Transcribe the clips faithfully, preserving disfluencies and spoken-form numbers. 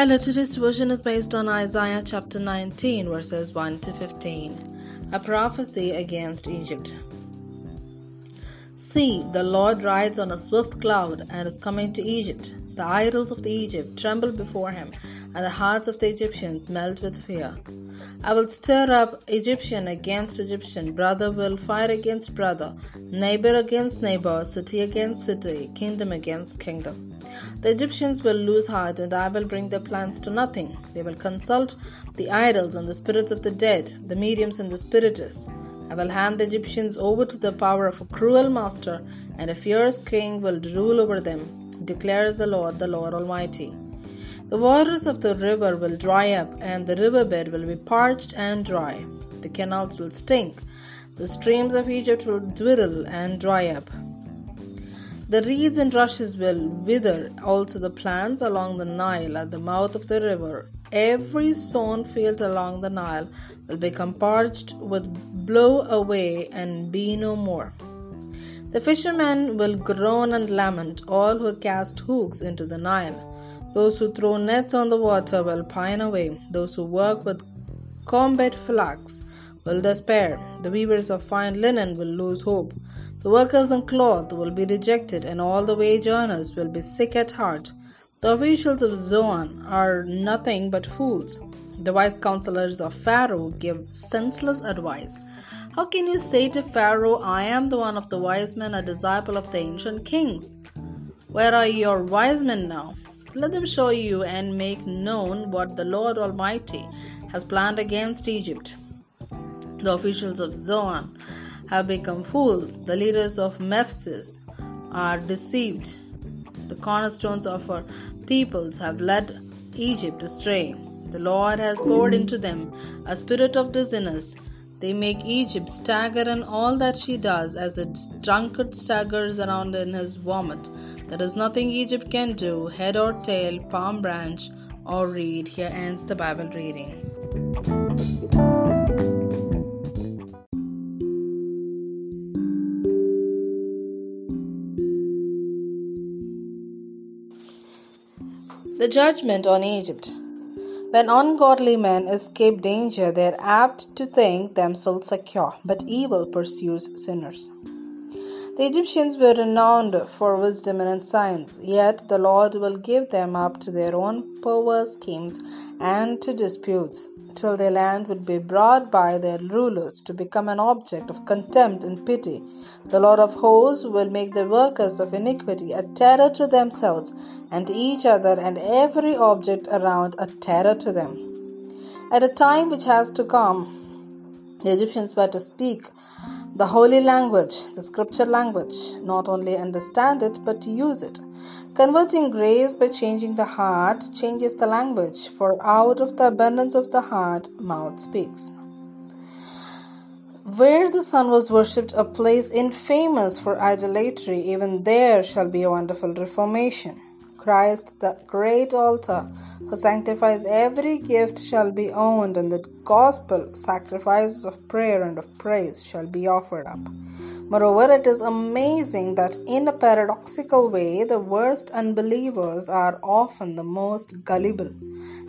Hello, today's devotion is based on Isaiah chapter nineteen, verses one to fifteen. A prophecy against Egypt. See, the Lord rides on a swift cloud and is coming to Egypt. The idols of the Egypt tremble before him, and the hearts of the Egyptians melt with fear. I will stir up Egyptian against Egyptian, brother will fight against brother, neighbor against neighbor, city against city, kingdom against kingdom. The Egyptians will lose heart, and I will bring their plans to nothing. They will consult the idols and the spirits of the dead, the mediums and the spiritists. I will hand the Egyptians over to the power of a cruel master, and a fierce king will rule over them, declares the Lord, the Lord Almighty. The waters of the river will dry up, and the riverbed will be parched and dry. The canals will stink. The streams of Egypt will dwindle and dry up. The reeds and rushes will wither, also the plants along the Nile at the mouth of the river. Every sown field along the Nile will become parched, will blow away and be no more. The fishermen will groan and lament, all who cast hooks into the Nile. Those who throw nets on the water will pine away. Those who work with combat flax will despair. The weavers of fine linen will lose hope. The workers in cloth will be rejected, and all the wage earners will be sick at heart. The officials of Zoan are nothing but fools. The wise counselors of Pharaoh give senseless advice. How can you say to Pharaoh, I am the one of the wise men, a disciple of the ancient kings? Where are your wise men now? Let them show you and make known what the Lord Almighty has planned against Egypt. The officials of Zoan have become fools. The leaders of Memphis are deceived. The cornerstones of her peoples have led Egypt astray. The Lord has poured into them a spirit of dizziness. They make Egypt stagger in all that she does, as a drunkard staggers around in his vomit. There is nothing Egypt can do, head or tail, palm branch or reed. Here ends the Bible reading. The judgment on Egypt. When ungodly men escape danger, they are apt to think themselves secure, but evil pursues sinners. The Egyptians were renowned for wisdom and science, yet the Lord will give them up to their own perverse schemes and to disputes, till their land would be brought by their rulers to become an object of contempt and pity. The Lord of hosts will make the workers of iniquity a terror to themselves, and each other and every object around a terror to them. At a time which has to come, the Egyptians were to speak the holy language, the scripture language, not only understand it, but use it. Converting grace by changing the heart changes the language, for out of the abundance of the heart, mouth speaks. Where the sun was worshipped, a place infamous for idolatry, even there shall be a wonderful reformation. Christ, the great altar, who sanctifies every gift, shall be owned, and the gospel sacrifices of prayer and of praise shall be offered up. Moreover, it is amazing that in a paradoxical way, the worst unbelievers are often the most gullible.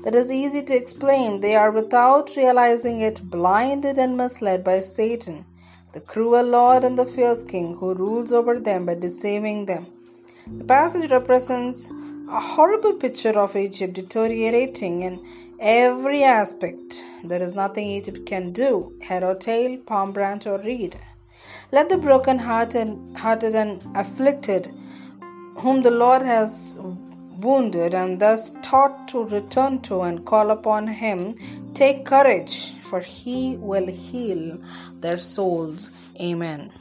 That is easy to explain. They are, without realizing it, blinded and misled by Satan, the cruel Lord and the fierce king who rules over them by deceiving them. The passage represents a horrible picture of Egypt deteriorating in every aspect. There is nothing Egypt can do, head or tail, palm branch or reed. Let the broken-hearted and afflicted, whom the Lord has wounded and thus taught to return to and call upon him, take courage, for he will heal their souls. Amen.